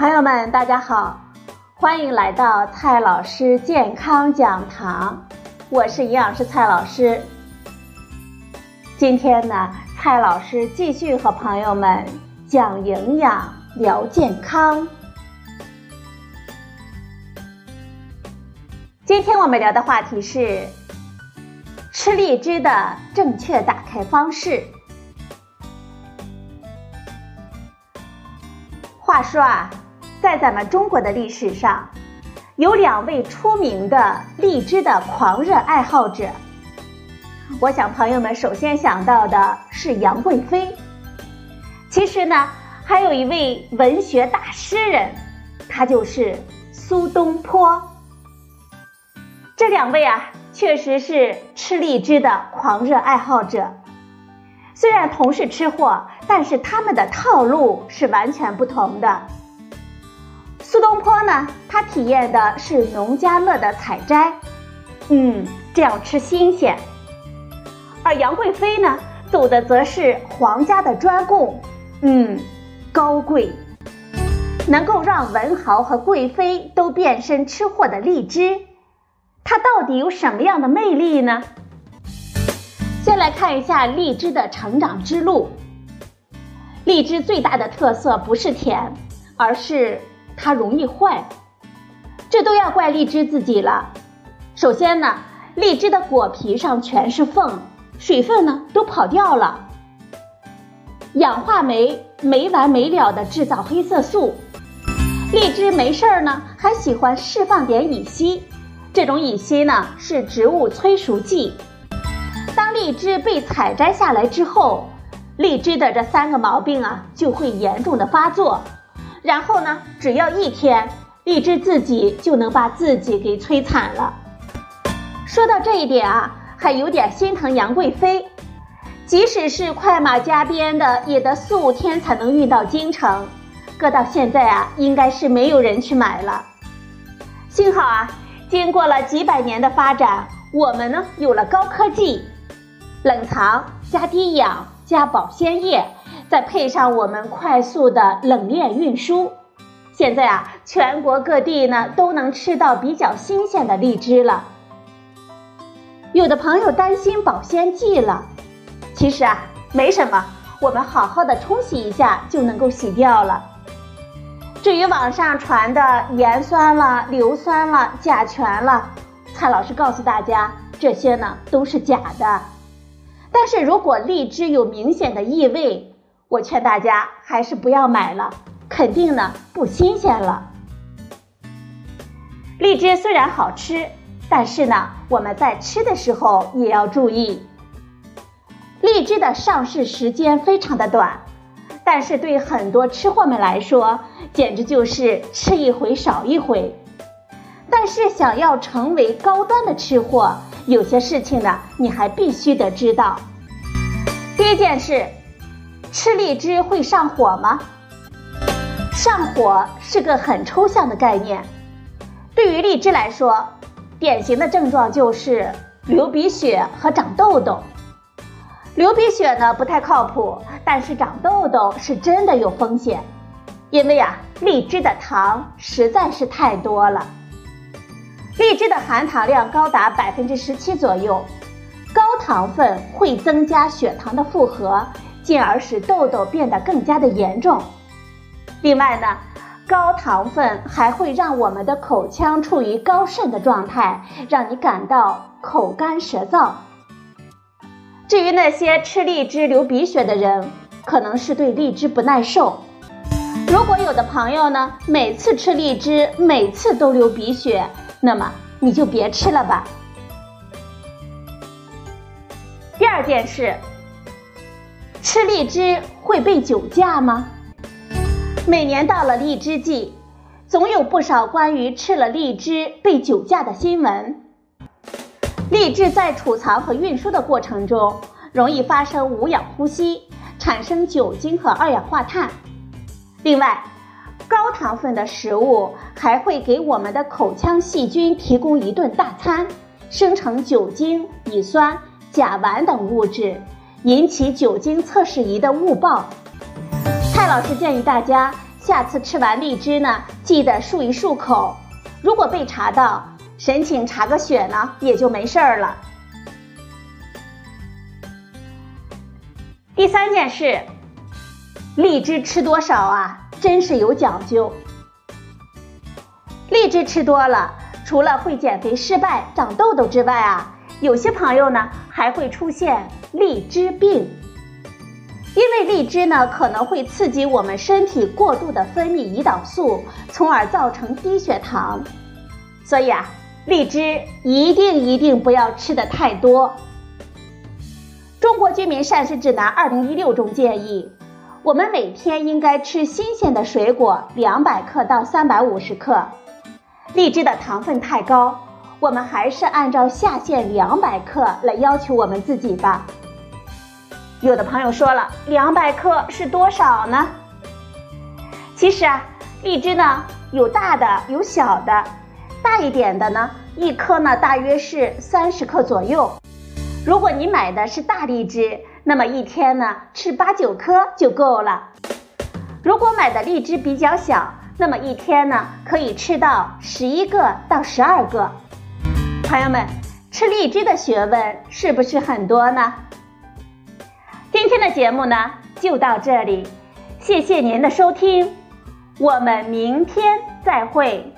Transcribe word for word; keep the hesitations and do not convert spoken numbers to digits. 朋友们，大家好，欢迎来到蔡老师健康讲堂，我是营养师蔡老师。今天呢，蔡老师继续和朋友们讲营养、聊健康。今天我们聊的话题是吃荔枝的正确打开方式。话说啊，在咱们中国的历史上，有两位出名的荔枝的狂热爱好者。我想朋友们首先想到的是杨贵妃，其实呢，还有一位文学大诗人，他就是苏东坡。这两位啊，确实是吃荔枝的狂热爱好者。虽然同是吃货，但是他们的套路是完全不同的。苏东坡呢，他体验的是农家乐的采摘，嗯，这样吃新鲜；而杨贵妃呢，走的则是皇家的专供，嗯，高贵。能够让文豪和贵妃都变身吃货的荔枝，它到底有什么样的魅力呢？先来看一下荔枝的成长之路。荔枝最大的特色不是甜，而是它容易坏，这都要怪荔枝自己了。首先呢，荔枝的果皮上全是缝，水分呢都跑掉了，氧化酶没完没了的制造黑色素。荔枝没事儿呢，还喜欢释放点乙烯，这种乙烯呢是植物催熟剂。当荔枝被采摘下来之后，荔枝的这三个毛病啊就会严重的发作。然后呢，只要一天，荔枝自己就能把自己给摧残了。说到这一点啊，还有点心疼杨贵妃，即使是快马加鞭的，也得四五天才能运到京城，搁到现在啊，应该是没有人去买了。幸好啊，经过了几百年的发展，我们呢有了高科技，冷藏加低氧加保鲜液，再配上我们快速的冷链运输，现在啊，全国各地呢都能吃到比较新鲜的荔枝了。有的朋友担心保鲜剂了，其实啊没什么，我们好好的冲洗一下就能够洗掉了。至于网上传的盐酸了、硫酸了、甲醛了，蔡老师告诉大家，这些呢都是假的。但是如果荔枝有明显的异味，我劝大家还是不要买了，肯定呢不新鲜了。荔枝虽然好吃，但是呢我们在吃的时候也要注意。荔枝的上市时间非常的短，但是对很多吃货们来说，简直就是吃一回少一回。但是想要成为高端的吃货，有些事情呢你还必须得知道。第一件事，吃荔枝会上火吗？上火是个很抽象的概念。对于荔枝来说，典型的症状就是流鼻血和长痘痘。流鼻血呢不太靠谱，但是长痘痘是真的有风险，因为啊，荔枝的糖实在是太多了。荔枝的含糖量高达 百分之十七 左右，高糖分会增加血糖的负荷，进而使痘痘变得更加的严重。另外呢，高糖分还会让我们的口腔处于高渗的状态，让你感到口干舌燥。至于那些吃荔枝流鼻血的人，可能是对荔枝不耐受。如果有的朋友呢，每次吃荔枝每次都流鼻血，那么你就别吃了吧。第二件事，吃荔枝会被酒驾吗？每年到了荔枝季，总有不少关于吃了荔枝被酒驾的新闻。荔枝在储藏和运输的过程中，容易发生无氧呼吸，产生酒精和二氧化碳。另外，高糖分的食物还会给我们的口腔细菌提供一顿大餐，生成酒精、乙酸、甲烷等物质，引起酒精测试仪的误报。蔡老师建议大家下次吃完荔枝呢，记得漱一漱口。如果被查到，申请查个血呢，也就没事儿了。第三件事，荔枝吃多少啊，真是有讲究。荔枝吃多了，除了会减肥失败、长痘痘之外啊，有些朋友呢还会出现荔枝病。因为荔枝呢可能会刺激我们身体过度的分泌胰岛素，从而造成低血糖。所以啊，荔枝一定一定不要吃得太多。中国居民膳食指南二零一六中建议，我们每天应该吃新鲜的水果两百克到三百五十克。荔枝的糖分太高，我们还是按照下限两百克来要求我们自己吧。有的朋友说了，两百克是多少呢？其实啊，荔枝呢有大的有小的，大一点的呢，一颗呢大约是三十克左右。如果你买的是大荔枝，那么一天呢吃八九颗就够了。如果买的荔枝比较小，那么一天呢可以吃到十一个到十二个。朋友们，吃荔枝的学问是不是很多呢？今天的节目呢就到这里，谢谢您的收听，我们明天再会。